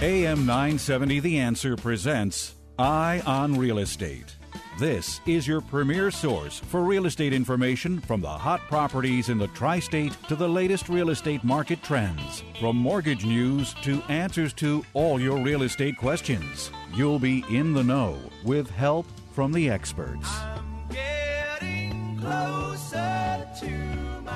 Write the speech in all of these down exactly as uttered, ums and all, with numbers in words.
A M nine seventy The Answer presents Eye on Real Estate. This is your premier source for real estate information, from the hot properties in the tri-state to the latest real estate market trends. From mortgage news to answers to all your real estate questions, you'll be in the know with help from the experts. I'm getting closer to my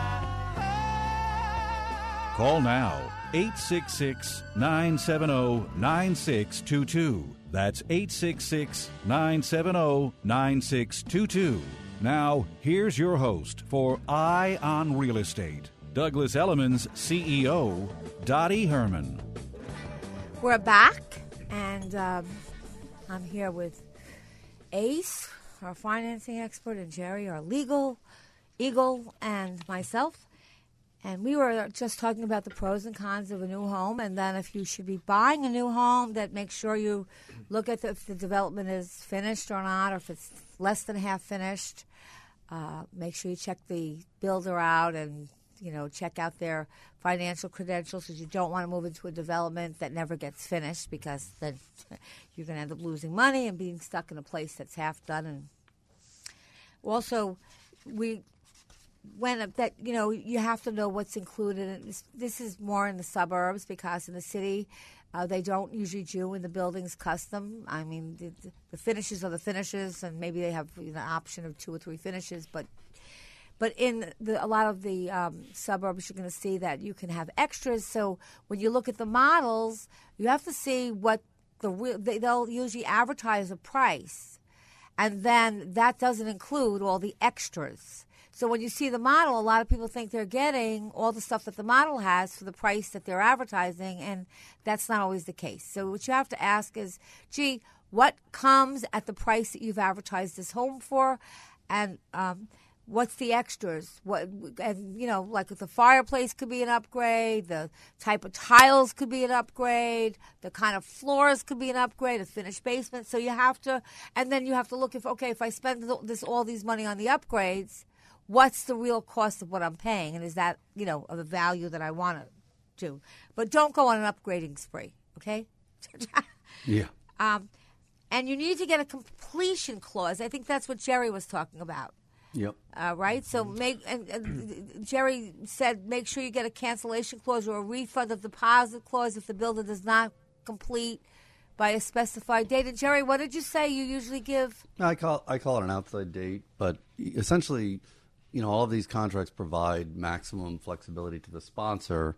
heart. Call now. eight six six, nine seven zero, nine six two two. That's eight six six, nine seven zero, nine six two two. Now, here's your host for Eye on Real Estate, Douglas Elliman's C E O, Dottie Herman. We're back, and um, I'm here with Ace, our financing expert, and Jerry, our legal eagle, and myself. And we were just talking about the pros and cons of a new home, and then if you should be buying a new home, that make sure you look at the, if the development is finished or not, or if it's less than half finished. Uh, make sure you check the builder out and, you know, check out their financial credentials, because you don't want to move into a development that never gets finished, because then you're going to end up losing money and being stuck in a place that's half done. And also, we... When that you know you have to know what's included. And this, this is more in the suburbs, because in the city uh, they don't usually do in the buildings custom. I mean, the, the finishes are the finishes, and maybe they have the you know, option of two or three finishes. But but in the, a lot of the um, suburbs, you're going to see that you can have extras. So when you look at the models, you have to see what the real. They, they'll usually advertise a price, and then that doesn't include all the extras. So when you see the model, a lot of people think they're getting all the stuff that the model has for the price that they're advertising, and that's not always the case. So what you have to ask is, gee, what comes at the price that you've advertised this home for, and um, what's the extras? What, and, you know, like the fireplace could be an upgrade, the type of tiles could be an upgrade, the kind of floors could be an upgrade, a finished basement. So you have to, and then you have to look if, okay, if I spend this all these money on the upgrades, what's the real cost of what I'm paying, and is that, you know, of the value that I want to do? But don't go on an upgrading spree, okay? yeah. Um, and you need to get a completion clause. I think that's what Jerry was talking about. Yep. Uh, right? So make and, and Jerry said make sure you get a cancellation clause or a refund of deposit clause if the builder does not complete by a specified date. And Jerry, what did you say you usually give? I call I call it an outside date, but essentially, you know, all of these contracts provide maximum flexibility to the sponsor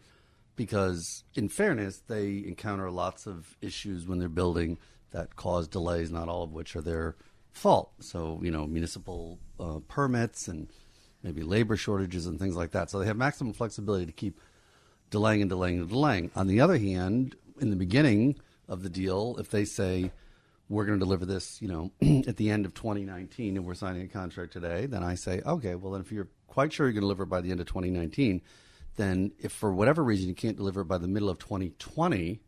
because, in fairness, they encounter lots of issues when they're building that cause delays, not all of which are their fault. So, you know, municipal uh, permits and maybe labor shortages and things like that. So they have maximum flexibility to keep delaying and delaying and delaying. On the other hand, in the beginning of the deal, if they say, we're going to deliver this, you know, at the end of twenty nineteen, and we're signing a contract today, then I say, okay, well, then if you're quite sure you're going to deliver by the end of twenty nineteen, then if for whatever reason you can't deliver by the middle of twenty twenty,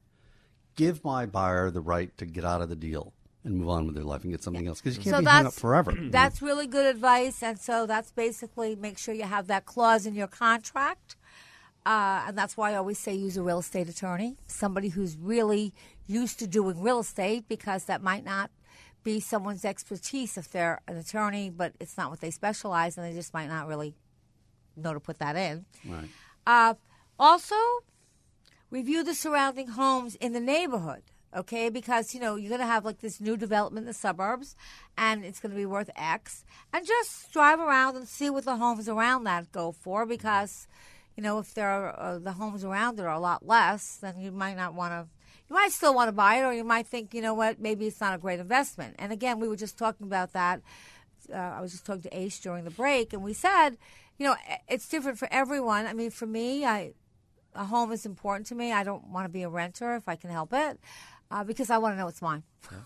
give my buyer the right to get out of the deal and move on with their life and get something else, because you can't so be hung up forever. That's really good advice, and so that's basically make sure you have that clause in your contract. Uh, and that's why I always say use a real estate attorney, somebody who's really used to doing real estate, because that might not be someone's expertise if they're an attorney, but it's not what they specialize, and they just might not really know to put that in. Right. Uh, also, review the surrounding homes in the neighborhood, okay, because, you know, you're going to have, like, this new development in the suburbs, and it's going to be worth X, and just drive around and see what the homes around that go for, because you know, if there are, uh, the homes around there are a lot less, then you might not want to, you might still want to buy it, or you might think, you know what, maybe it's not a great investment. And again, we were just talking about that. Uh, I was just talking to Ace during the break, and we said, you know, it's different for everyone. I mean, for me, I a home is important to me. I don't want to be a renter if I can help it, uh, because I want to know it's mine. Yeah.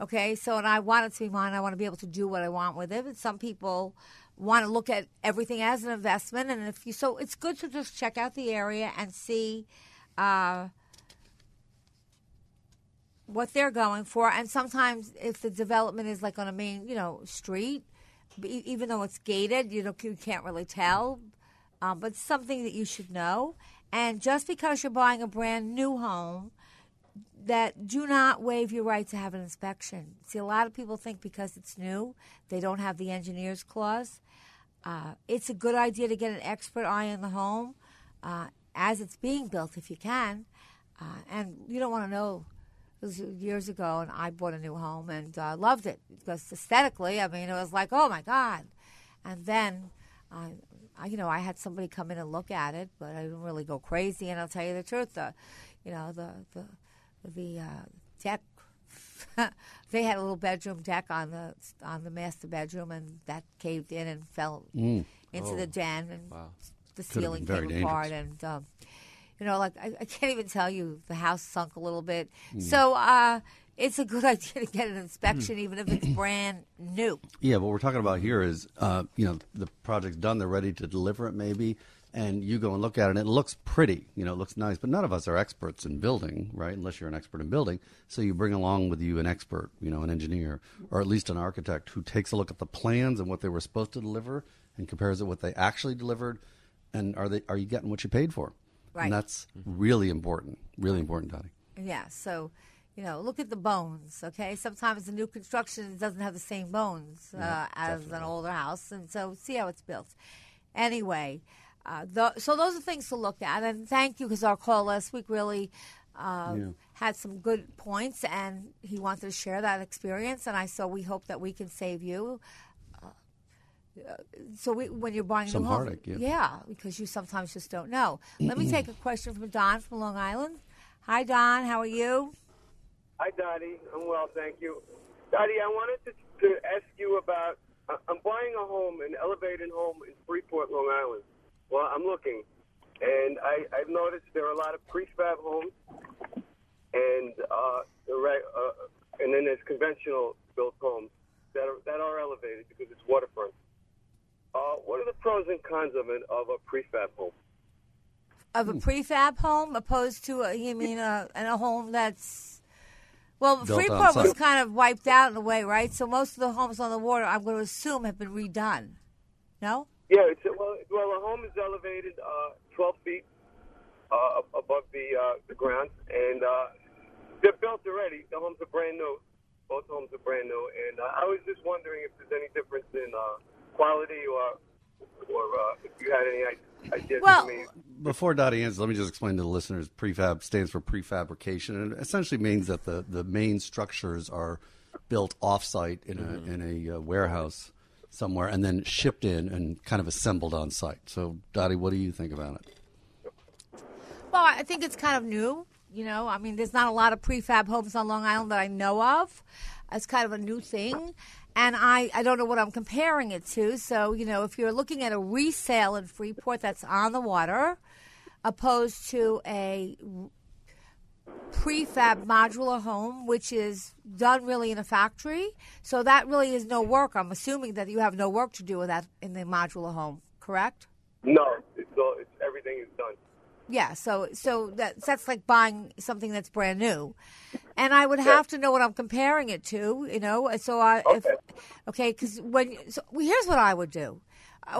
Okay, so and I want it to be mine. I want to be able to do what I want with it. But some people want to look at everything as an investment, and if you so, it's good to just check out the area and see uh, what they're going for. And sometimes, if the development is like on a main, you know, street, even though it's gated, you know, you can't really tell. Um, but it's something that you should know. And just because you're buying a brand new home, that do not waive your right to have an inspection. See, a lot of people think because it's new, they don't have the engineer's clause. Uh, it's a good idea to get an expert eye on the home uh, as it's being built, if you can. Uh, and you don't want to know. It was years ago, and I bought a new home and uh, loved it because aesthetically, I mean, it was like, oh my God. And then, uh, I, you know, I had somebody come in and look at it, but I didn't really go crazy. And I'll tell you the truth, the, you know, the the the uh, deck. They had a little bedroom deck on the on the master bedroom, and that caved in and fell mm. into oh. the den, and wow. the ceiling came apart, and um, you know, like I, I can't even tell you, the house sunk a little bit. Mm. So uh, it's a good idea to get an inspection, mm. even if it's brand new. Yeah, what we're talking about here is, uh, you know, the project's done, they're ready to deliver it, maybe. And you go and look at it, and it looks pretty. You know, it looks nice. But none of us are experts in building, right, unless you're an expert in building. So you bring along with you an expert, you know, an engineer, or at least an architect who takes a look at the plans and what they were supposed to deliver and compares it with what they actually delivered. And are they are you getting what you paid for? Right. And that's really important, really important, Dottie. Yeah, so, you know, look at the bones, okay? Sometimes the new construction doesn't have the same bones uh, yeah, as definitely. An older house. And so see how it's built. Anyway. Uh, th- so those are things to look at, and thank you, because our call last week really uh, yeah. had some good points, and he wanted to share that experience, and I so we hope that we can save you. Uh, so we, when you're buying some a new home, heartache, yeah. yeah, because you sometimes just don't know. Let me take a question from Don from Long Island. Hi, Don. How are you? Hi, Dottie. I'm well, thank you. Dottie, I wanted to, to ask you about, uh, I'm buying a home, an elevated home in Freeport, Long Island. Well, I'm looking, and I, I've noticed there are a lot of prefab homes, and uh, right, uh, and then there's conventional built homes that are that are elevated because it's waterfront. Uh, what are the pros and cons of an of a prefab home? Of a prefab home, opposed to a, you mean a and a home that's well, built Freeport was kind of wiped out in a way, right? So most of the homes on the water, I'm going to assume, have been redone. No. Yeah, it's, well, well, a home is elevated uh, twelve feet uh, above the uh, the ground, and uh, they're built already. The homes are brand new. Both homes are brand new, and uh, I was just wondering if there's any difference in uh, quality or or uh, if you had any ideas well, for me. Before Dottie answers, let me just explain to the listeners, prefab stands for prefabrication, and it essentially means that the, the main structures are built off-site in mm-hmm. a, in a uh, warehouse somewhere, and then shipped in and kind of assembled on site. So, Dottie, what do you think about it? Well, I think it's kind of new. You know, I mean, there's not a lot of prefab homes on Long Island that I know of. It's kind of a new thing. And I, I don't know what I'm comparing it to. So, you know, if you're looking at a resale in Freeport that's on the water, opposed to a prefab modular home, which is done really in a factory. So that really is no work. I'm assuming that you have no work to do with that in the modular home, correct? No, it's all, it's, everything is done. Yeah, so so that, that's like buying something that's brand new. And I would yeah. have to know what I'm comparing it to, you know. So I, okay, okay, because when so here's what I would do.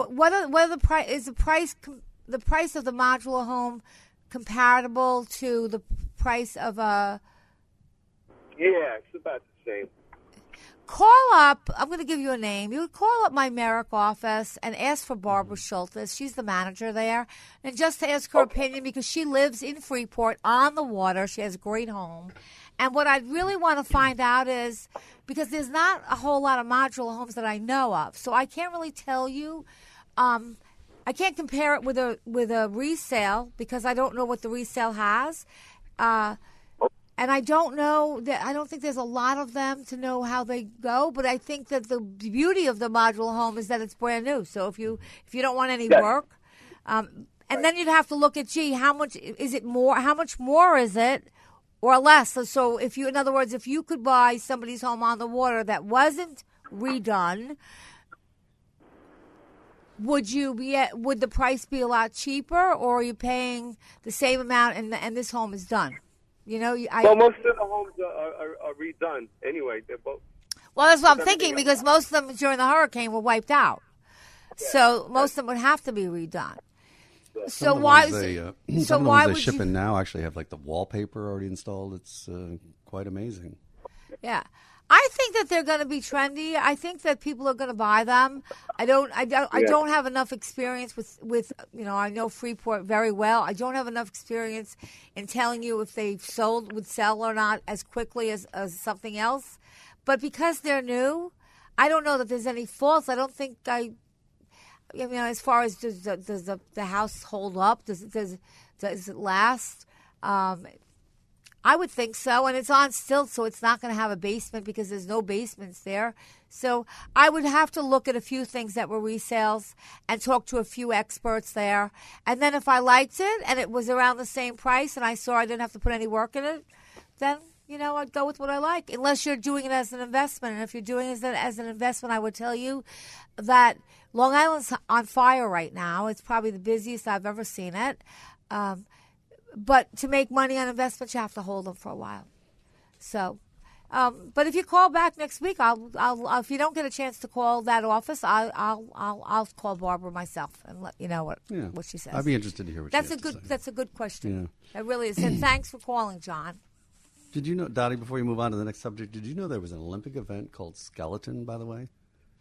Whether whether the price is the price the price of the modular home comparable to the price of a... Yeah, it's about the same. Call up. I'm going to give you a name. You would call up my Merrick office and ask for Barbara Schultz. She's the manager there. And just to ask her okay. opinion, because she lives in Freeport on the water. She has a great home. And what I'd really want to find out is, because there's not a whole lot of modular homes that I know of, so I can't really tell you... Um, I can't compare it with a with a resale because I don't know what the resale has, uh, and I don't know that I don't think there's a lot of them to know how they go. But I think that the beauty of the modular home is that it's brand new. So if you if you don't want any yes. work, um, And right. then you'd have to look at, gee, how much is it more? How much more is it or less? So, so if you, in other words, if you could buy somebody's home on the water that wasn't redone, would you be at, would the price be a lot cheaper, or are you paying the same amount and the, and this home is done? You know, I, well, most of the homes are, are, are redone anyway. They're both. Well, that's what I'm thinking, because most of them during the hurricane were wiped out, yeah. so most of them would have to be redone. Yeah. So why? They, uh, so some why of the ones they ship you... in now actually have like the wallpaper already installed. It's uh, quite amazing. Yeah. I think that they're going to be trendy. I think that people are going to buy them. I don't. I don't. Yeah. I don't have enough experience with, with you know. I know Freeport very well. I don't have enough experience in telling you if they sold would sell or not as quickly as, as something else. But because they're new, I don't know that there's any faults. I don't think I. I mean, as far as does the, does the, the house hold up? Does it does does it last? Um, I would think so, and it's on stilts, so it's not going to have a basement because there's no basements there. So I would have to look at a few things that were resales and talk to a few experts there. And then if I liked it and it was around the same price and I saw I didn't have to put any work in it, then, you know, I'd go with what I like, unless you're doing it as an investment. And if you're doing it as an investment, I would tell you that Long Island's on fire right now. It's probably the busiest I've ever seen it. Um But to make money on investments, you have to hold them for a while. So, um, but if you call back next week, I'll, I'll, I'll. If you don't get a chance to call that office, I'll, I'll, I'll, I'll call Barbara myself and let you know what, yeah. what she says. I'd be interested to hear what that's she has a good. To say. That's a good question. Yeah. It really is. And thanks for calling, John. Did you know, Dottie? Before you move on to the next subject, did you know there was an Olympic event called skeleton? By the way,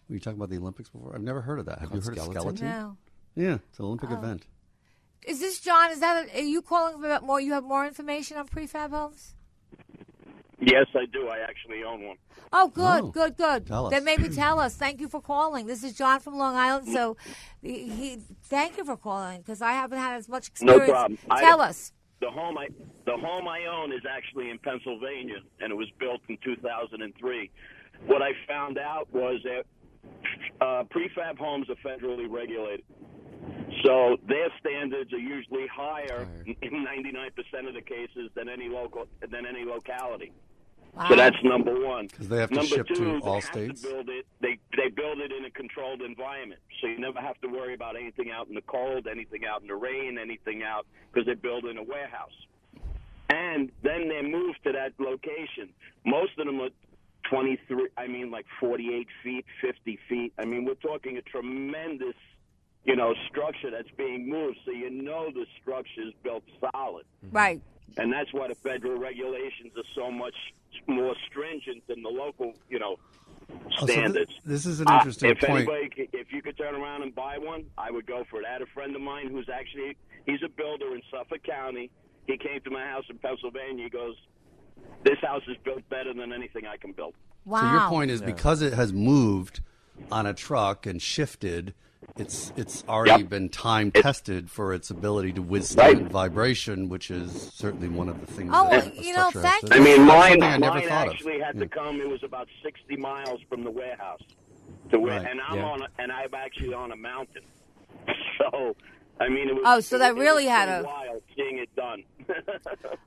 were you talking about the Olympics before? I've never heard of that. Have called you heard skeleton? Of skeleton? No. Yeah, it's an Olympic oh. event. Is this John? Is that a, are you calling about more? You have more information on prefab homes? Yes, I do. I actually own one. Oh, good, oh, good, good. Tell us. Then maybe tell us. Thank you for calling. This is John from Long Island. So, he thank you for calling because I haven't had as much experience. No problem. Tell I, us. The home I the home I own is actually in Pennsylvania, and it was built in two thousand three. What I found out was that uh, prefab homes are federally regulated. So their standards are usually higher in ninety-nine percent of the cases than any local than any locality. Wow. So that's number one. Because they have to number ship two, to all states. To build it, they they build it in a controlled environment, so you never have to worry about anything out in the cold, anything out in the rain, anything out because they build in a warehouse. And then they move to that location. Most of them are twenty-three. I mean, like forty-eight feet, fifty feet. I mean, we're talking a tremendous. You know, structure that's being moved, so you know the structure's built solid. Right. And that's why the federal regulations are so much more stringent than the local, you know, standards. Oh, so th- this is an interesting uh, if point. Anybody, if you could turn around and buy one, I would go for it. I had a friend of mine who's actually, he's a builder in Suffolk County. He came to my house in Pennsylvania. He goes, this house is built better than anything I can build. Wow. So your point is yeah. because it has moved on a truck and shifted, It's it's already yep. been time tested for its ability to withstand right. vibration, which is certainly one of the things. Oh, that you know, thank you. I mean, mine, I mine actually of. had yeah. to come. It was about sixty miles from the warehouse to where, right. and I'm yeah. on, a, and I'm actually on a mountain. So, I mean, it was. Oh, so that really had a while seeing it done.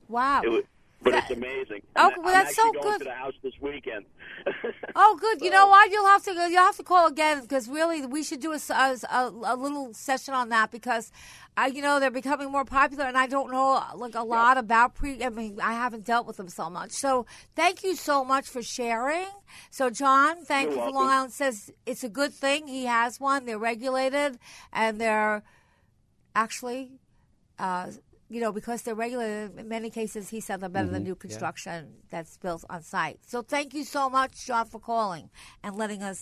Wow. It was, But that, it's amazing. Oh, well, that's so good. I'm actually going to the house this weekend. Oh, good. You know what? You'll have to you'll have to call again because really we should do a, a, a little session on that because, I, you know, they're becoming more popular and I don't know like a lot yep. about pre. I mean, I haven't dealt with them so much. So thank you so much for sharing. So John, thank You're you. For Long Island says it's a good thing he has one. They're regulated and they're actually. Uh, You know, because they're regulated, in many cases, he said they're better mm-hmm. than new construction yeah. that's built on site. So thank you so much, John, for calling and letting us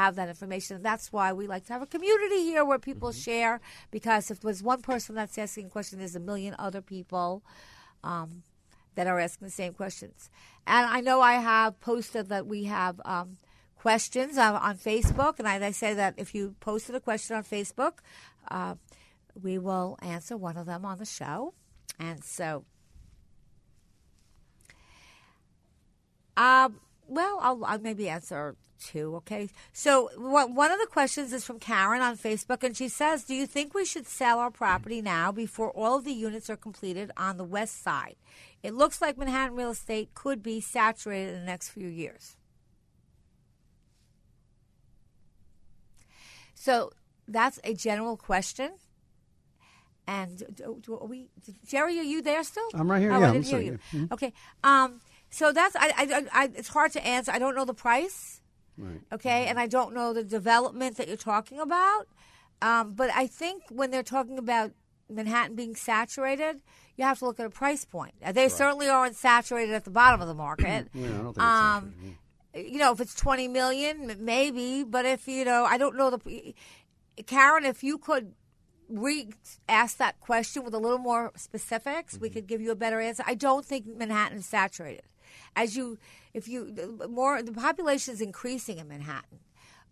have that information. And that's why we like to have a community here where people mm-hmm. share, because if there's one person that's asking a question, there's a million other people um, that are asking the same questions. And I know I have posted that we have um, questions on, on Facebook, and I, I say that if you posted a question on Facebook, uh, we will answer one of them on the show. And so, um, Well, I'll, I'll maybe answer two, okay? So what, one of the questions is from Karen on Facebook, and she says, do you think we should sell our property now before all of the units are completed on the west side? It looks like Manhattan real estate could be saturated in the next few years. So that's a general question. And do, do, are we, Jerry, are you there still? I'm right here. Oh, yeah, I didn't I'm hear you. Here. Mm-hmm. Okay. Um, so that's I, I, I, it's hard to answer. I don't know the price, right. okay, mm-hmm. and I don't know the development that you're talking about. Um, but I think when they're talking about Manhattan being saturated, you have to look at a price point. They right. certainly aren't saturated at the bottom of the market. yeah, I don't think um, it's saturated. You know, if it's twenty million dollars, maybe. But if, you know, I don't know the – Karen, if you could – we asked that question with a little more specifics. Mm-hmm. We could give you a better answer. I don't think Manhattan is saturated. As you, if you more, the population is increasing in Manhattan.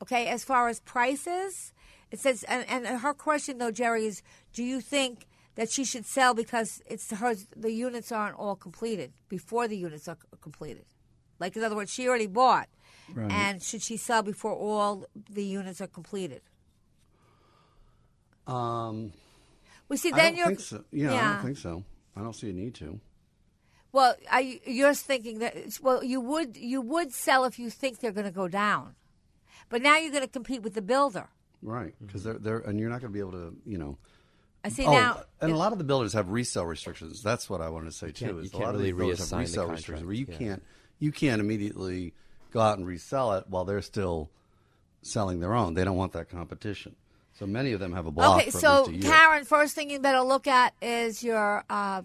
Okay, as far as prices, it says, and, and her question though, Jerry, is do you think that she should sell because it's her the units aren't all completed before the units are completed? Like in other words, she already bought, right. and should she sell before all the units are completed? Um, well, see, then I don't you're, think so. Yeah, yeah, I don't think so. I don't see a need to. Well, I, you're thinking that. It's, well, you would you would sell if you think they're going to go down, but now you're going to compete with the builder, right? Because mm-hmm. they're they're and you're not going to be able to, you know. I see oh, now, and it, a lot of the builders have resale restrictions. That's what I wanted to say too. Is a lot really of the builders have resale restrictions where you yeah. can't you can't immediately go out and resell it while they're still selling their own. They don't want that competition. So many of them have a block. Okay, for so Karen, first thing you better look at is your uh,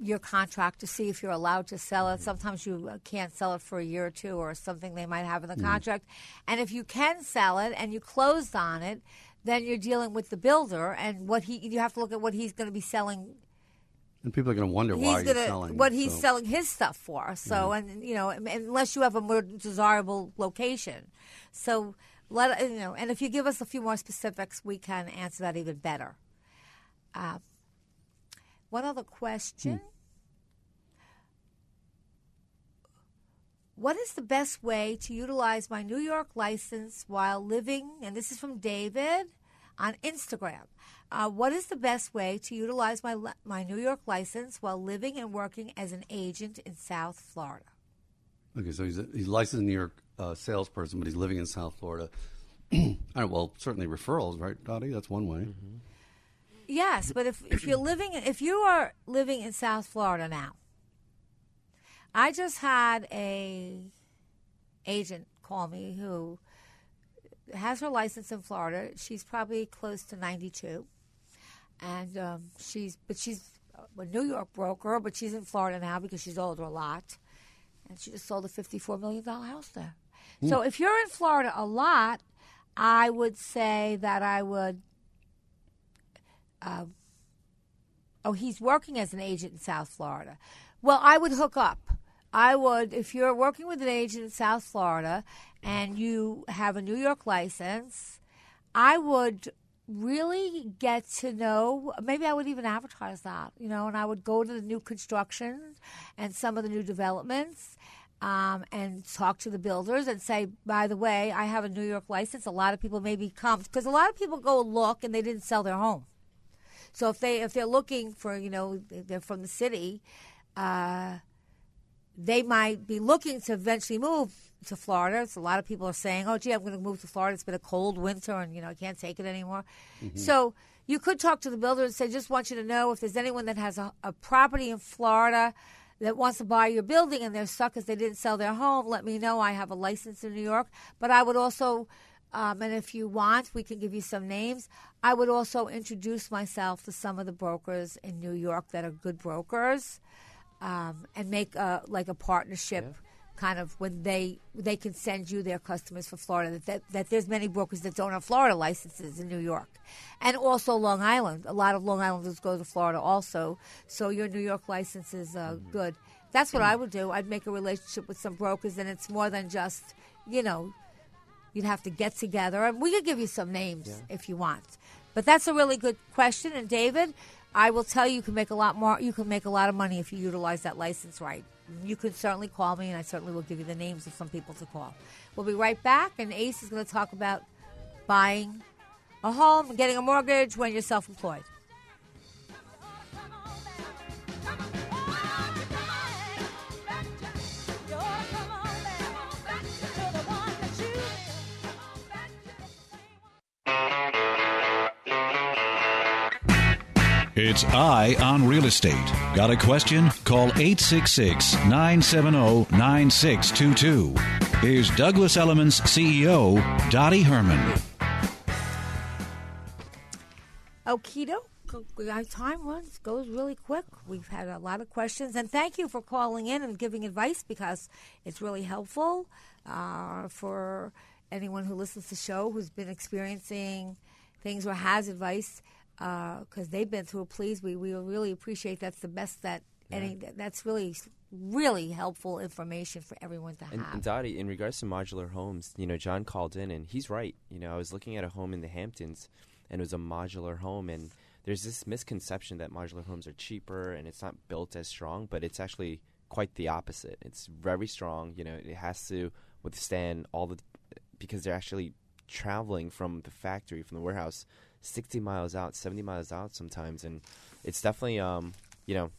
your contract to see if you're allowed to sell it. Mm-hmm. Sometimes you can't sell it for a year or two, or something they might have in the mm-hmm. contract. And if you can sell it and you closed on it, then you're dealing with the builder and what he. You have to look at what he's going to be selling. And people are going to wonder he's why gonna, you're selling what he's so. selling his stuff for. So mm-hmm. and you know, unless you have a more desirable location, so. Let you know, and if you give us a few more specifics, we can answer that even better. Uh, one other question: hmm. What is the best way to utilize my New York license while living? And this is from David on Instagram. Uh, what is the best way to utilize my my New York license while living and working as an agent in South Florida? Okay, so he's a, he's licensed in New York. Uh, salesperson, but he's living in South Florida. I don't, well, certainly referrals, right, Dottie? That's one way. Mm-hmm. Yes, but if, if you're living, if you are living in South Florida now, I just had a agent call me who has her license in Florida. She's probably close to ninety-two, and um, she's but she's a New York broker, but she's in Florida now because she's older a lot, and she just sold a fifty-four million dollars house there. So if you're in Florida a lot, I would say that I would uh, – oh, he's working as an agent in South Florida. Well, I would hook up. I would – if you're working with an agent in South Florida and you have a New York license, I would really get to know – maybe I would even advertise that, you know, and I would go to the new construction and some of the new developments – Um, and talk to the builders and say, by the way, I have a New York license. A lot of people maybe come because a lot of people go look and they didn't sell their home. So if they if they're looking for, you know, they're from the city, uh, they might be looking to eventually move to Florida. So a lot of people are saying, oh, gee, I'm going to move to Florida. It's been a cold winter and, you know, I can't take it anymore. Mm-hmm. So you could talk to the builder and say, just want you to know if there's anyone that has a, a property in Florida that wants to buy your building and they're stuck because they didn't sell their home, let me know. I have a license in New York. But I would also, um, and if you want, we can give you some names. I would also introduce myself to some of the brokers in New York that are good brokers um, and make a, like a partnership yeah. kind of when they they can send you their customers for Florida, that, that, that there's many brokers that don't have Florida licenses in New York. And also Long Island. A lot of Long Islanders go to Florida also, so your New York license is uh, mm-hmm. good. That's what mm-hmm. I would do. I'd make a relationship with some brokers, and it's more than just, you know, you'd have to get together. And we could give you some names yeah. if you want. But that's a really good question. And, David, I will tell you, you can make a lot more. You can make a lot of money if you utilize that license right. You can certainly call me, and I certainly will give you the names of some people to call. We'll be right back, and Ace is going to talk about buying a home and getting a mortgage when you're self-employed. It's Eye on Real Estate. Got a question? Call eight six six, nine seven zero, nine six two two. Here's Douglas Elliman's C E O, Dottie Herman. Okido, time runs, goes really quick. We've had a lot of questions. And thank you for calling in and giving advice, because it's really helpful uh, for anyone who listens to the show who's been experiencing things or has advice. Because uh, they've been through a please, we we really appreciate. That's the best that yeah. any that's really really helpful information for everyone to and, have. And Dottie, in regards to modular homes, you know, John called in and he's right. You know, I was looking at a home in the Hamptons, and it was a modular home, and there's this misconception that modular homes are cheaper and it's not built as strong, but it's actually quite the opposite. It's very strong. You know, it has to withstand all the because they're actually traveling from the factory from the warehouse. sixty miles out, seventy miles out sometimes, and it's definitely, um, you know,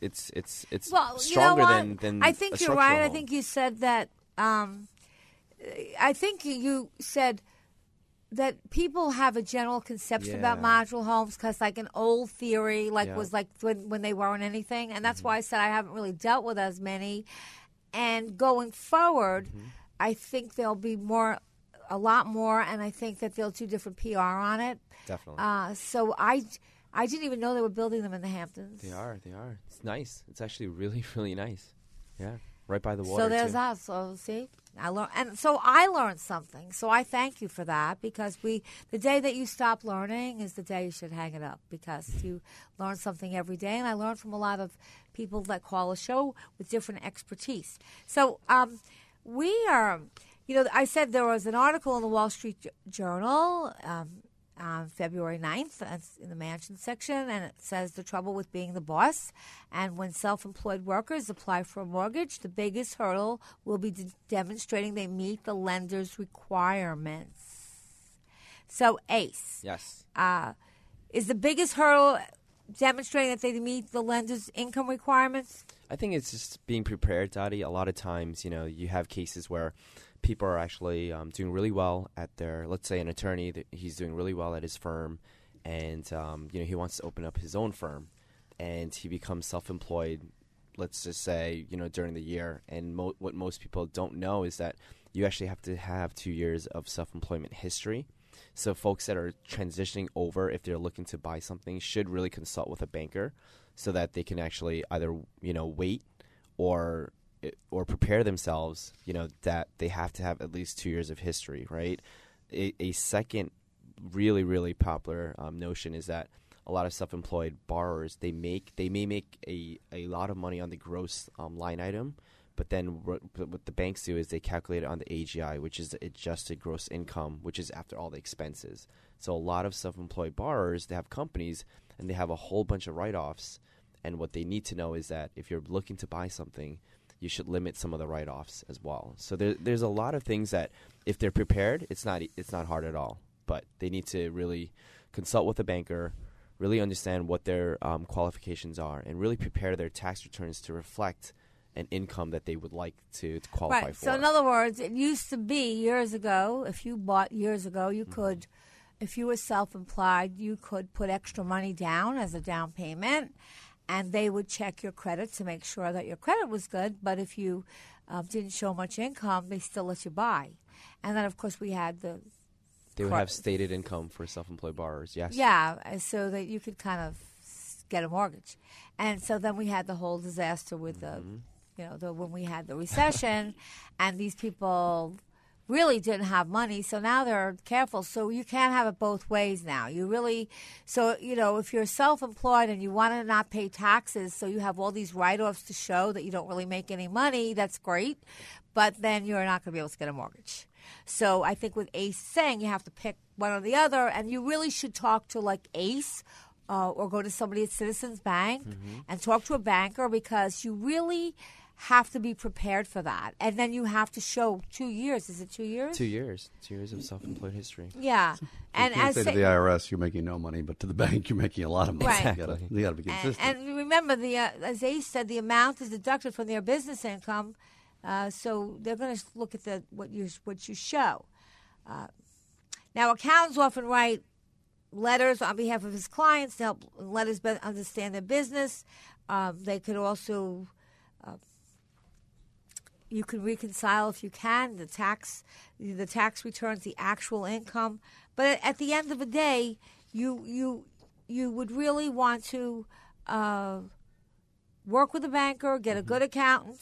it's it's it's well, stronger you know than, than I think you're right. Home. I think you said that. Um, I think you said that people have a general conception yeah. about modular homes because, like, an old theory, like, yeah. was like when, when they weren't anything, and that's mm-hmm. why I said I haven't really dealt with as many. And going forward, mm-hmm. I think there'll be more. A lot more, and I think that they'll do different P R on it. Definitely. Uh, so I, I didn't even know they were building them in the Hamptons. They are. They are. It's nice. It's actually really, really nice. Yeah, right by the water. So there's too. Us. So see, I learned, and so I learned something. So I thank you for that, because we, the day that you stop learning is the day you should hang it up, because you learn something every day, and I learned from a lot of people that call a show with different expertise. So um, we are. You know, I said there was an article in the Wall Street J- Journal um, on February ninth in the mansion section, and it says the trouble with being the boss. And when self-employed workers apply for a mortgage, the biggest hurdle will be de- demonstrating they meet the lender's requirements. So, Ace. Yes. Uh, is the biggest hurdle demonstrating that they meet the lender's income requirements? I think it's just being prepared, Dottie. A lot of times, you know, you have cases where people are actually um, doing really well at their, let's say an attorney, that he's doing really well at his firm, and um, you know, he wants to open up his own firm, and he becomes self-employed, let's just say, you know, during the year. And mo- what most people don't know is that you actually have to have two years of self-employment history. So folks that are transitioning over, if they're looking to buy something, should really consult with a banker so that they can actually either, you know, wait or or prepare themselves, you know, that they have to have at least two years of history, right? A, a second really, really popular um, notion is that a lot of self-employed borrowers, they make they may make a, a lot of money on the gross um, line item, but then what, what the banks do is they calculate it on the A G I, which is the adjusted gross income, which is after all the expenses. So a lot of self-employed borrowers, they have companies, and they have a whole bunch of write-offs, and what they need to know is that if you're looking to buy something, you should limit some of the write-offs as well. So there, there's a lot of things that, if they're prepared, it's not it's not hard at all. But they need to really consult with a banker, really understand what their um, qualifications are, and really prepare their tax returns to reflect an income that they would like to, to qualify right. for. So in other words, it used to be years ago, if you bought years ago, you mm-hmm. could, if you were self-employed, you could put extra money down as a down payment, and they would check your credit to make sure that your credit was good. But if you uh, didn't show much income, they still let you buy. And then, of course, we had the... They would cr- have stated income for self-employed borrowers, yes. Yeah, so that you could kind of get a mortgage. And so then we had the whole disaster with mm-hmm. the, you know, the, when we had the recession, and these people really didn't have money, so now they're careful. So you can't have it both ways now. You really, so, you know, if you're self-employed and you want to not pay taxes, so you have all these write-offs to show that you don't really make any money, that's great, but then you're not going to be able to get a mortgage. So I think with Ace saying you have to pick one or the other, and you really should talk to, like, Ace uh, or go to somebody at Citizens Bank mm-hmm. and talk to a banker, because you really have to be prepared for that. And then you have to show two years. Is it two years? Two years. Two years of self-employed history. Yeah. And you can't as say to the I R S, you're making no money, but to the bank, you're making a lot of money. Right. Exactly. You gotta, you gotta be consistent. And, and remember, the uh, as Ace said, the amount is deducted from their business income, uh, so they're going to look at the what you what you show. Uh, now, accountants often write letters on behalf of his clients to help lenders better understand their business. Um, they could also uh, You can reconcile, if you can, the tax, the tax returns, the actual income. But at the end of the day, you you you would really want to uh, work with a banker, get a good accountant.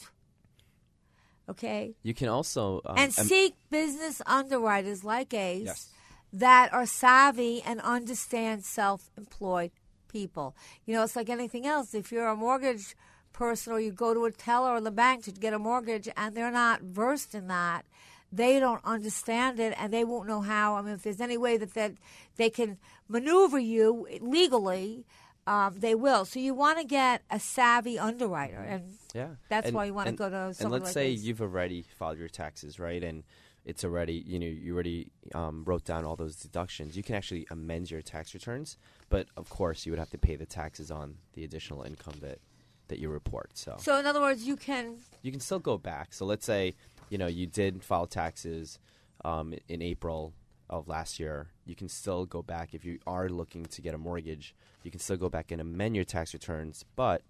Okay. You can also um, and seek um, business underwriters like Ace yes. that are savvy and understand self-employed people. You know, it's like anything else. If you're a mortgage person, or you go to a teller or the bank to get a mortgage, and they're not versed in that, they don't understand it, and they won't know how. I mean, if there's any way that that they can maneuver you legally, um, they will. So you want to get a savvy underwriter, and yeah, that's and, why you want to go to. And let's like say this. You've already filed your taxes, right? And it's already, you know, you already um, wrote down all those deductions. You can actually amend your tax returns, but of course, you would have to pay the taxes on the additional income that. that you report. So So in other words, you can... You can still go back. So let's say, you know, you did file taxes um, in April of last year. You can still go back. If you are looking to get a mortgage, you can still go back and amend your tax returns. But,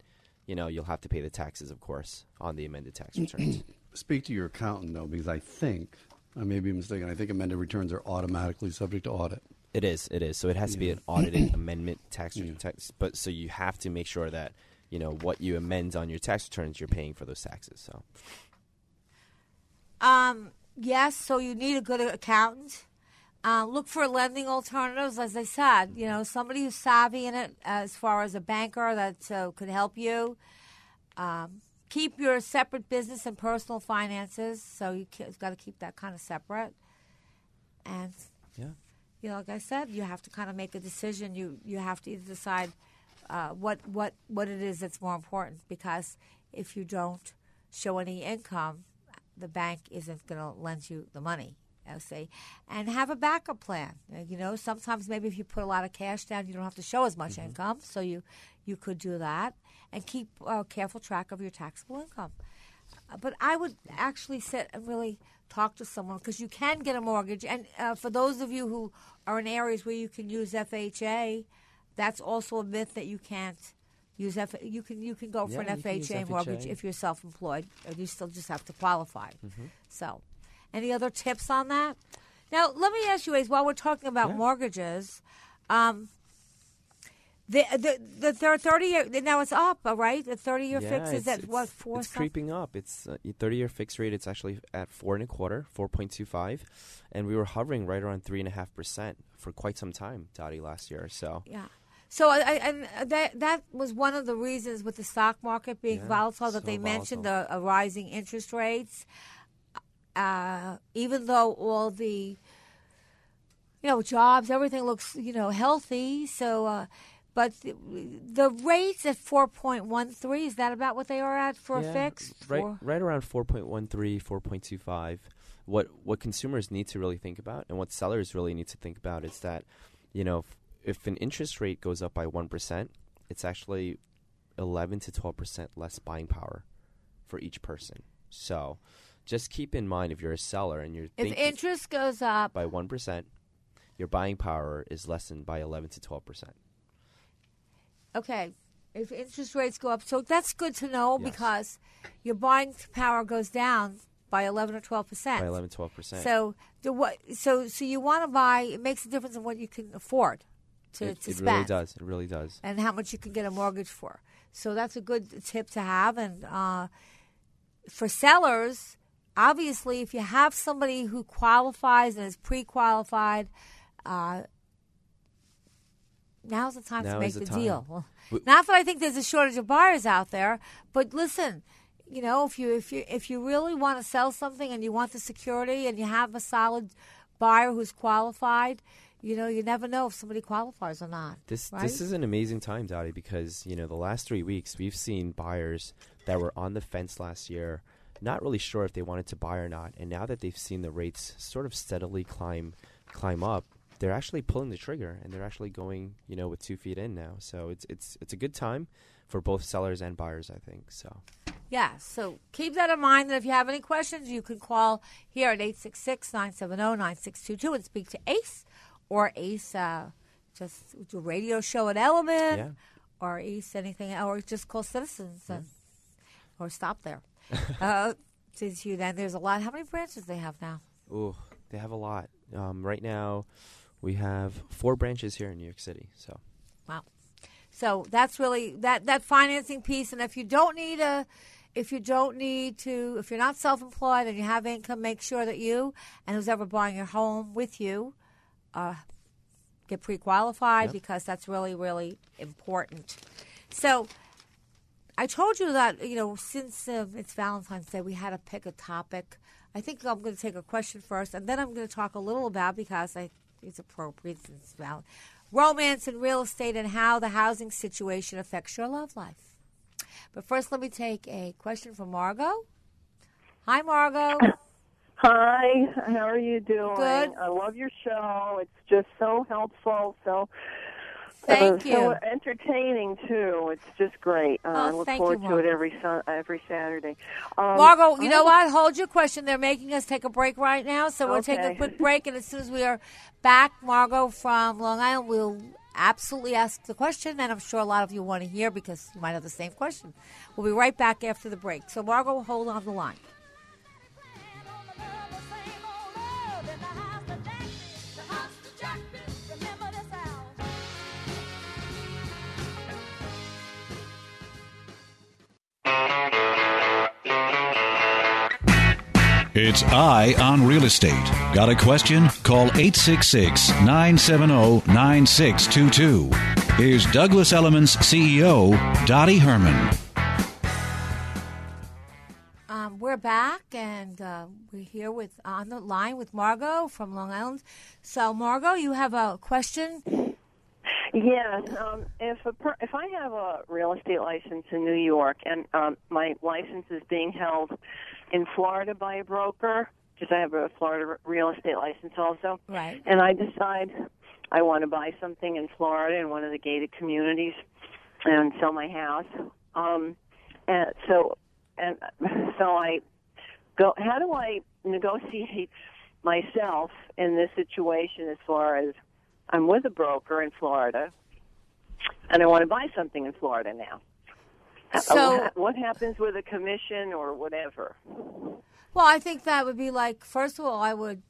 you know, you'll have to pay the taxes, of course, on the amended tax returns. Speak to your accountant, though, because I think, I may be mistaken, I think amended returns are automatically subject to audit. It is. It is. So it has yeah. to be an audited amendment tax return. Yeah. But so you have to make sure that you know, what you amend on your tax returns, you're paying for those taxes. So, um, yes, so you need a good accountant. Uh, look for lending alternatives, as I said. Mm-hmm. You know, somebody who's savvy in it, as far as a banker that uh, could help you. Um, keep your separate business and personal finances, so you can, you've got to keep that kind of separate. And, yeah. you know, like I said, you have to kind of make a decision. You, you have to either decide... Uh, what what what it is that's more important, because if you don't show any income, the bank isn't going to lend you the money, I would say. And have a backup plan. You know, sometimes maybe if you put a lot of cash down, you don't have to show as much mm-hmm. income, so you, you could do that. And keep uh, careful track of your taxable income. Uh, but I would actually sit and really talk to someone, because you can get a mortgage. And uh, for those of you who are in areas where you can use F H A, that's also a myth that you can't use F. You can you can go yeah, for an F H A mortgage if you're self-employed, and you still just have to qualify. Mm-hmm. So, any other tips on that? Now, let me ask you, Ace, while we're talking about yeah. mortgages, um, the the the thirty year now it's up, right? The thirty year yeah, fix is at what four? It's something? Creeping up. It's uh, thirty year fixed rate. It's actually at four and a quarter, four point two five, and we were hovering right around three and a half percent for quite some time, Dottie, last year. So yeah. So I, and that that was one of the reasons with the stock market being yeah, volatile that so they mentioned the uh, rising interest rates. Uh, even though all the, you know, jobs, everything looks, you know, healthy. So, uh, but the, the rates at four point one three, is that about what they are at for yeah, a fixed? Right, or? Right around four point one three, four point two five. What, what consumers need to really think about and what sellers really need to think about is that, you know, if an interest rate goes up by one percent, it's actually eleven to twelve percent less buying power for each person. So just keep in mind, if you're a seller and you're thinking... If interest goes up... By one percent, your buying power is lessened by eleven to twelve percent. Okay. If interest rates go up... So that's good to know yes. because your buying power goes down... By eleven or twelve percent. By eleven, twelve percent. So, the, what, so, so you want to buy. It makes a difference in what you can afford to, it, to it spend. It really does. It really does. And how much you can get a mortgage for. So that's a good tip to have. And uh, for sellers, obviously, if you have somebody who qualifies and is pre-qualified, uh, now's the time now to make the, the deal. We- Not that I think there's a shortage of buyers out there, but listen. You know, if you if you if you really want to sell something and you want the security and you have a solid buyer who's qualified, you know, you never know if somebody qualifies or not. This right? this is an amazing time, Dottie, because, you know, the last three weeks we've seen buyers that were on the fence last year, not really sure if they wanted to buy or not. And now that they've seen the rates sort of steadily climb climb up, they're actually pulling the trigger and they're actually going, you know, with two feet in now. So it's it's it's a good time for both sellers and buyers, I think. So yeah, so keep that in mind. And if you have any questions, you can call here at eight six six, nine seven zero, nine six two two and speak to Ace or Ace, uh, just do a radio show at Elliman yeah. or Ace, anything, or just call Citizens yeah. and, or stop there. uh, since you then, there's a lot. How many branches they have now? Ooh, they have a lot. Um, right now, we have four branches here in New York City. So wow. So that's really that, that financing piece. And if you don't need a, if you don't need to, if you're not self-employed and you have income, make sure that you and who's ever buying your home with you, uh, get pre-qualified yep. because that's really, really important. So I told you that, you know, since uh, it's Valentine's Day, we had to pick a topic. I think I'm going to take a question first, and then I'm going to talk a little about, because I it's appropriate since it's Valentine's, romance and real estate and how the housing situation affects your love life. But first, let me take a question from Margo. Hi, Margo. Hi. How are you doing? Good. I love your show. It's just so helpful, so thank uh, you. So entertaining, too. It's just great. Uh, oh, I look forward you, to it every su- every Saturday. Um, Margo, you I know what? Hold your question. They're making us take a break right now, so we'll okay. take a quick break. And as soon as we are back, Margo from Long Island will absolutely ask the question, and I'm sure a lot of you want to hear because you might have the same question. We'll be right back after the break. So, Margo, hold on the line. It's Eye on Real Estate. Got a question? Call eight six six, nine seven zero, nine six two two. Here's Douglas Elliman's C E O, Dottie Herman. Um, we're back, and uh, we're here with on the line with Margo from Long Island. So, Margo, you have a question? Yeah, um, if a per- if I have a real estate license in New York and um, my license is being held in Florida by a broker, because I have a Florida real estate license also, right? And I decide I want to buy something in Florida in one of the gated communities and sell my house. Um, and so, and so I go. How do I negotiate myself in this situation as far as? I'm with a broker in Florida, and I want to buy something in Florida now. So, what happens with a commission or whatever? Well, I think that would be like, first of all, I would,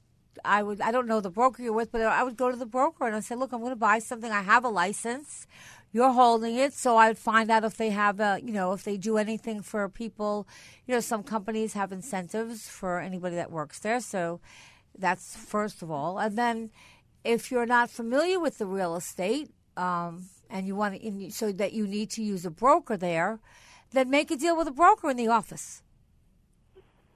I would, I don't know the broker you're with, but I would go to the broker and I say, look, I'm going to buy something. I have a license. You're holding it, so I would find out if they have a, you know, if they do anything for people. You know, some companies have incentives for anybody that works there, so that's first of all, and then. If you're not familiar with the real estate um, and you want to, so that you need to use a broker there, then make a deal with a broker in the office.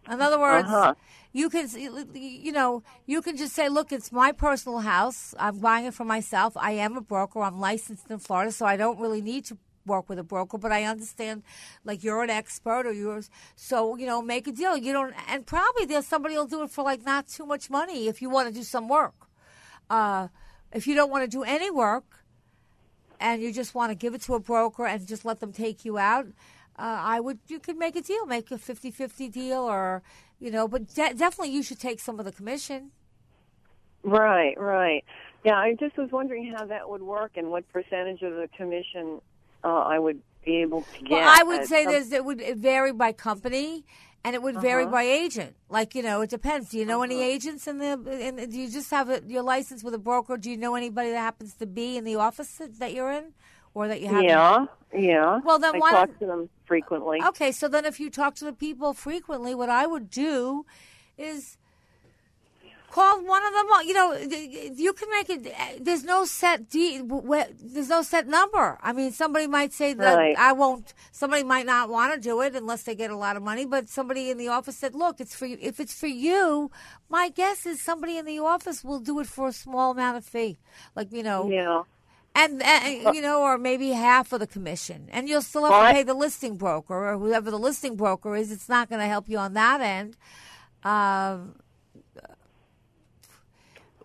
In other words, uh-huh. you can, you know, you can just say, look, it's my personal house. I'm buying it for myself. I am a broker. I'm licensed in Florida, so I don't really need to work with a broker, but I understand, like, you're an expert or you're, so, you know, make a deal. You don't, and probably there's somebody will do it for, like, not too much money if you want to do some work. Uh, if you don't want to do any work and you just want to give it to a broker and just let them take you out, uh, I would you could make a deal, make a fifty-fifty deal or, you know, but de- definitely you should take some of the commission. Right, right. Yeah, I just was wondering how that would work and what percentage of the commission uh, I would be able to get. Well, I would say some- there's, it would vary by company. And it would vary uh-huh. by agent. Like, you know, it depends. Do you know uh-huh. any agents in the, in the, do you just have a, your license with a broker? Do you know anybody that happens to be in the office that you're in or that you have? Yeah, yeah. Well, then I why talk to them frequently. Okay, so then if you talk to the people frequently, what I would do is Call one of them. You know, you can make it. There's no set de- There's no set number. I mean, somebody might say that right. I won't. Somebody might not want to do it unless they get a lot of money. But somebody in the office said, "Look, it's for you. If it's for you, my guess is somebody in the office will do it for a small amount of fee, like you know, yeah, and, and you know, or maybe half of the commission, and you'll still have All to pay right. the listing broker or whoever the listing broker is. It's not going to help you on that end." Um,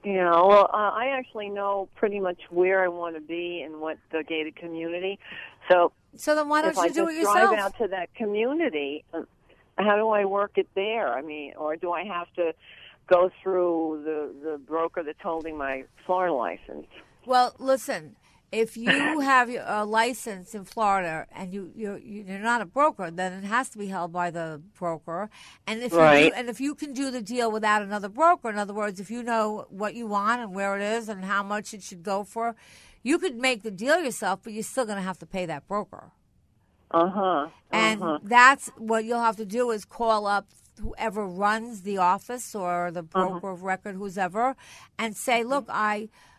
Yeah, well, uh, I actually know pretty much where I want to be and what the gated community. So, so then why don't you do it yourself? If I just drive out to that community, how do I work it there? I mean, or do I have to go through the, the broker that's holding my Florida license? Well, listen, if you have a license in Florida and you you're, you're not a broker, then it has to be held by the broker. And if right. you do, and if you can do the deal without another broker, in other words, if you know what you want and where it is and how much it should go for, you could make the deal yourself, but you're still going to have to pay that broker. Uh huh. Uh-huh. And that's what you'll have to do is call up whoever runs the office or the broker uh-huh. of record, whoever, and say, "Look, I."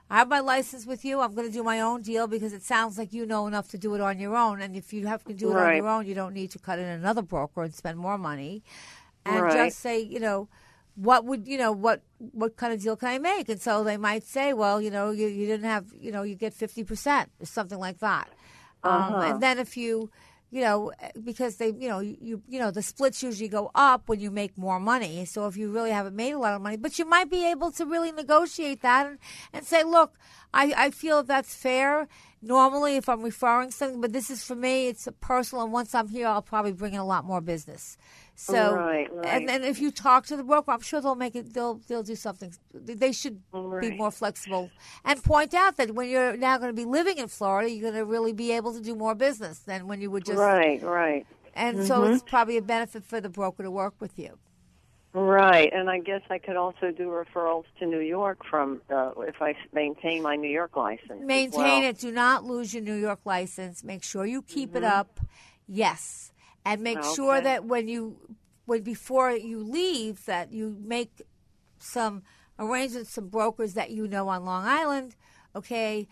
I have my license with you. I'm going to do my own deal because it sounds like you know enough to do it on your own. And if you have to do it right. on your own, you don't need to cut in another broker and spend more money. And right. just say, you know, what would, you know, what what kind of deal can I make? And so they might say, well, you know, you, you didn't have, you know, you get fifty percent or something like that. Uh-huh. Um, and then if you, you know, because they, you know, you you know, the splits usually go up when you make more money. So if you really haven't made a lot of money, but you might be able to really negotiate that and, and say, look, I, I feel that's fair. Normally, if I'm referring something, but this is for me, it's personal. And once I'm here, I'll probably bring in a lot more business. So, right, right. and then if you talk to the broker, I'm sure they'll make it. They'll they'll do something. They should right. be more flexible and point out that when you're now going to be living in Florida, you're going to really be able to do more business than when you would just right, right. And mm-hmm. so it's probably a benefit for the broker to work with you. Right, and I guess I could also do referrals to New York from uh, if I maintain my New York license. Maintain well. it. Do not lose your New York license. Make sure you keep mm-hmm. it up. Yes. And make okay. sure that when you, when before you leave, that you make some arrangements, some brokers that you know on Long Island, okay,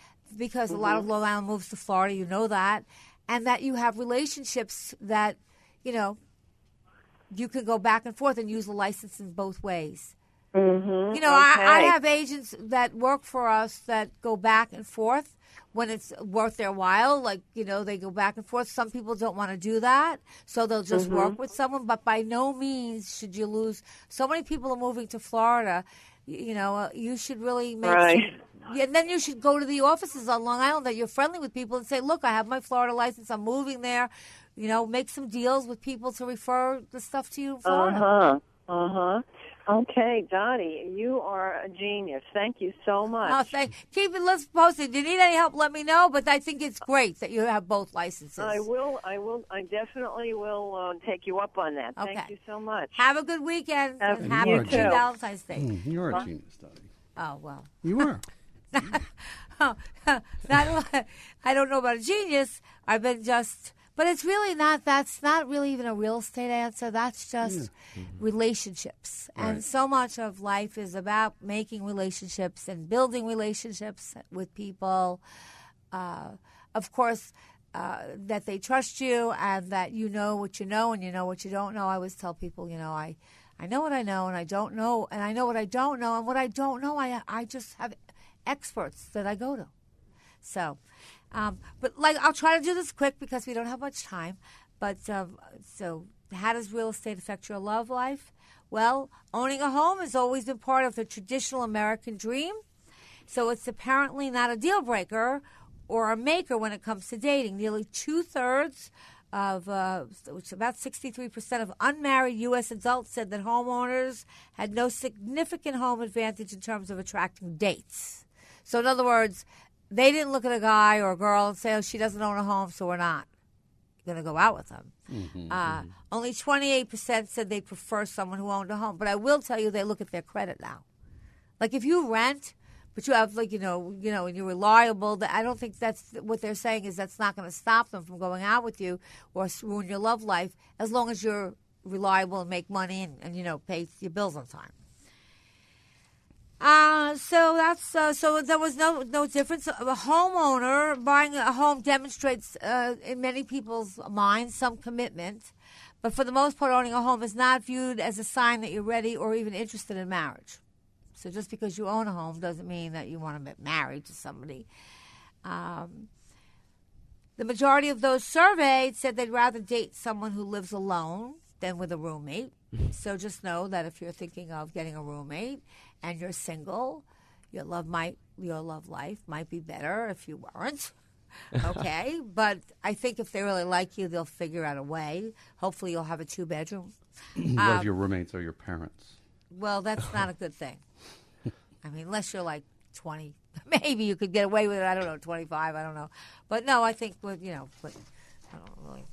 because mm-hmm. a lot of Long Island moves to Florida, you know that, and that you have relationships that, you know, you can go back and forth and use the license in both ways. Mm-hmm. You know, okay. I, I have agents that work for us that go back and forth when it's worth their while. Like, you know, they go back and forth. Some people don't want to do that, so they'll just mm-hmm. work with someone. But by no means should you lose. So many people are moving to Florida. You know, you should really make right. some, and then you should go to the offices on Long Island that you're friendly with people and say, look, I have my Florida license. I'm moving there. You know, make some deals with people to refer the stuff to you in Florida. Uh-huh. Uh-huh. Okay, Dottie, you are a genius. Thank you so much. Oh, thank. Keep it list posted. If you need any help, let me know. But I think it's great that you have both licenses. I will. I will. I definitely will uh, take you up on that. Okay. Thank you so much. Have a good weekend. Have, and happy Valentine's Day. Mm, you are huh? a genius, Dottie. Oh well. You are. oh, not, I don't know about a genius. I've been just. But it's really not, that's not really even a real estate answer. That's just yeah. mm-hmm. relationships. Right. And so much of life is about making relationships and building relationships with people. Uh, of course, uh, that they trust you and that you know what you know and you know what you don't know. I always tell people, you know, I, I know what I know and I don't know. And I know what I don't know. And what I don't know, I, I just have experts that I go to. So... Um, but, like, I'll try to do this quick because we don't have much time. But um, so how does real estate affect your love life? Well, owning a home has always been part of the traditional American dream. So it's apparently not a deal breaker or a maker when it comes to dating. Nearly two-thirds of, uh, which is about sixty-three percent of unmarried U S adults said that homeowners had no significant home advantage in terms of attracting dates. So, in other words... They didn't look at a guy or a girl and say, oh, she doesn't own a home, so we're not going to go out with them. Mm-hmm, uh, mm-hmm. Only twenty-eight percent said they prefer someone who owned a home. But I will tell you they look at their credit now. Like if you rent, but you have, like, you know, you know, and you're reliable, I don't think that's what they're saying is that's not going to stop them from going out with you or ruin your love life as long as you're reliable and make money and, and you know, pay your bills on time. Uh, so that's uh, so there was no no difference. A homeowner buying a home demonstrates uh, in many people's minds some commitment, but for the most part, owning a home is not viewed as a sign that you're ready or even interested in marriage. So just because you own a home doesn't mean that you want to get married to somebody. Um, the majority of those surveyed said they'd rather date someone who lives alone than with a roommate. So just know that if you're thinking of getting a roommate and you're single, your love might your love life might be better if you weren't. Okay, but I think if they really like you, they'll figure out a way. Hopefully, you'll have a two-bedroom. What um, if your roommates are your parents? Well, that's not a good thing. I mean, unless you're like twenty. Maybe you could get away with it. I don't know, twenty-five, I don't know. But, no, I think, well, you know, but I don't really.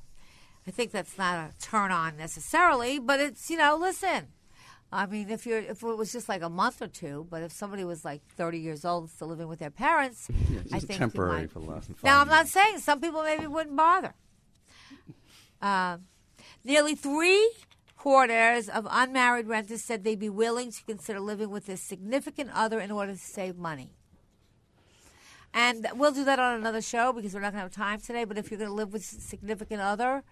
I think that's not a turn-on necessarily, but it's, you know, listen. I mean, if you're if it was just like a month or two, but if somebody was like thirty years old still living with their parents, yeah, I think temporary for the last five Now, I'm years. Not saying some people maybe wouldn't bother. Uh, nearly three quarters of unmarried renters said they'd be willing to consider living with their significant other in order to save money. And we'll do that on another show because we're not going to have time today. But if you're going to live with a significant other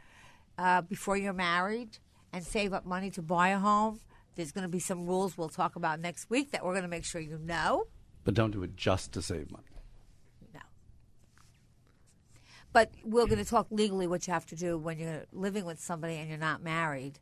uh, before you're married and save up money to buy a home, there's going to be some rules we'll talk about next week that we're going to make sure you know. But don't do it just to save money. No. But we're going to talk legally what you have to do when you're living with somebody and you're not married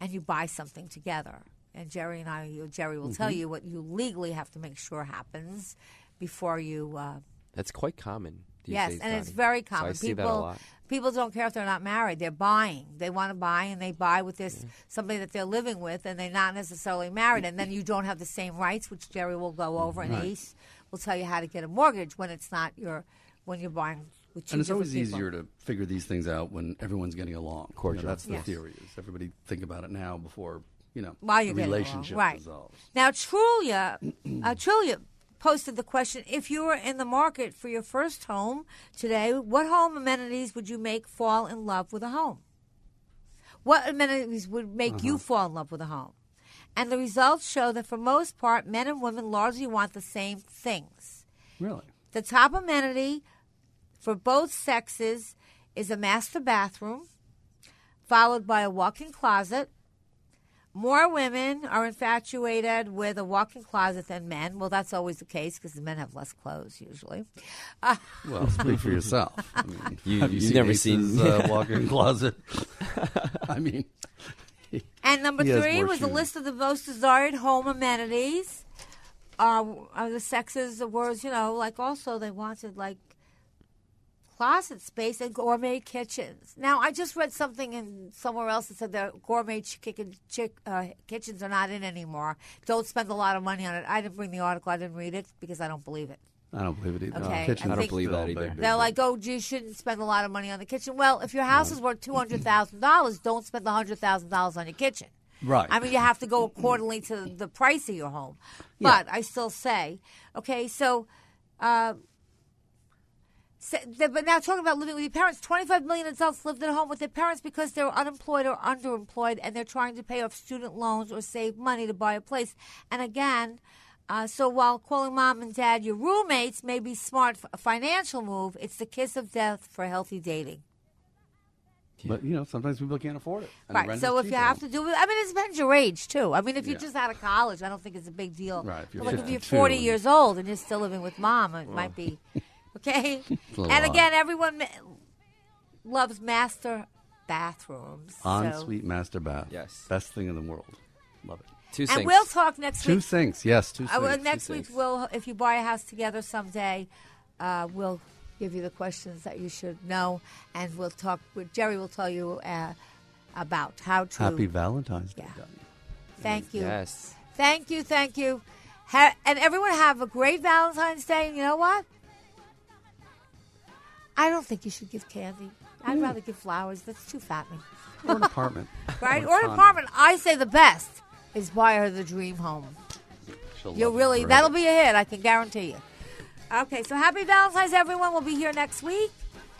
and you buy something together. And Jerry and I, Jerry will mm-hmm. tell you what you legally have to make sure happens before you... Uh, That's quite common. Yes, days, and Dottie. It's very common. So I people, see that a lot. People don't care if they're not married. They're buying. They want to buy, and they buy with this yeah. somebody that they're living with, and they're not necessarily married. And then you don't have the same rights, which Jerry will go over, right. and Ace will tell you how to get a mortgage when it's not your when you're buying with two And it's always people. Easier to figure these things out when everyone's getting along. Of course, you know, that's the yes. theory. Is everybody think about it now before you know While you're the relationship right. dissolves. Now, Trulia, uh, Trulia. posted the question, if you were in the market for your first home today, what home amenities would you make fall in love with a home? What amenities would make uh-huh. you fall in love with a home? And the results show that for most part, men and women largely want the same things. Really? The top amenity for both sexes is a master bathroom, followed by a walk-in closet. More women are infatuated with a walk-in closet than men. Well, that's always the case because the men have less clothes usually. Uh, well, speak for yourself. I mean, you, have you you've seen never seen a uh, walk-in closet? I mean. He, and number three was shoes. A list of the most desired home amenities. Uh, the sexes were, you know, like also they wanted like closet space and gourmet kitchens. Now, I just read something in somewhere else that said that gourmet chicken, chick, uh, kitchens are not in anymore. Don't spend a lot of money on it. I didn't bring the article. I didn't read it because I don't believe it. I don't believe it either. Okay. No, kitchen, I, I don't believe that either. They're like, oh, you shouldn't spend a lot of money on the kitchen. Well, if your house is worth two hundred thousand dollars, don't spend one hundred thousand dollars on your kitchen. Right. I mean, you have to go accordingly to the price of your home. But yeah. I still say, okay, so... Uh, So, but now talking about living with your parents, twenty-five million adults lived at home with their parents because they were unemployed or underemployed and they're trying to pay off student loans or save money to buy a place. And again, uh, so while calling mom and dad your roommates may be smart for a financial move, it's the kiss of death for healthy dating. But, you know, sometimes people can't afford it. Right, so if you have to do it, I mean, it depends your age, too. I mean, if you're yeah. just out of college, I don't think it's a big deal. Right, if you're, but like if you're forty years old and you're still living with mom, it well. might be... Okay, and again, everyone ma- loves master bathrooms. Ensuite so. master bath. Yes. Best thing in the world. Love it. Two and sinks. And we'll talk next two week. Two sinks, yes, two sinks. Uh, well, next two week, sinks. We'll, if you buy a house together someday, uh, we'll give you the questions that you should know, and we'll talk, with Jerry will tell you uh, about how to. Happy Valentine's Day. Yeah. Thank you. Yes. Thank you, thank you. Ha- and everyone have a great Valentine's Day, and you know what? I don't think you should give candy. I'd mm. rather give flowers. That's too fattening. Or an apartment. Right? Or, or an apartment. I say the best is buy her the dream home. She'll You'll really, that'll be a hit. I can guarantee you. Okay, so happy Valentine's, everyone. We'll be here next week.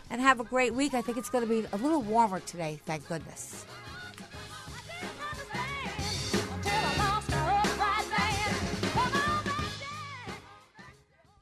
And have a great week. I think it's going to be a little warmer today, thank goodness.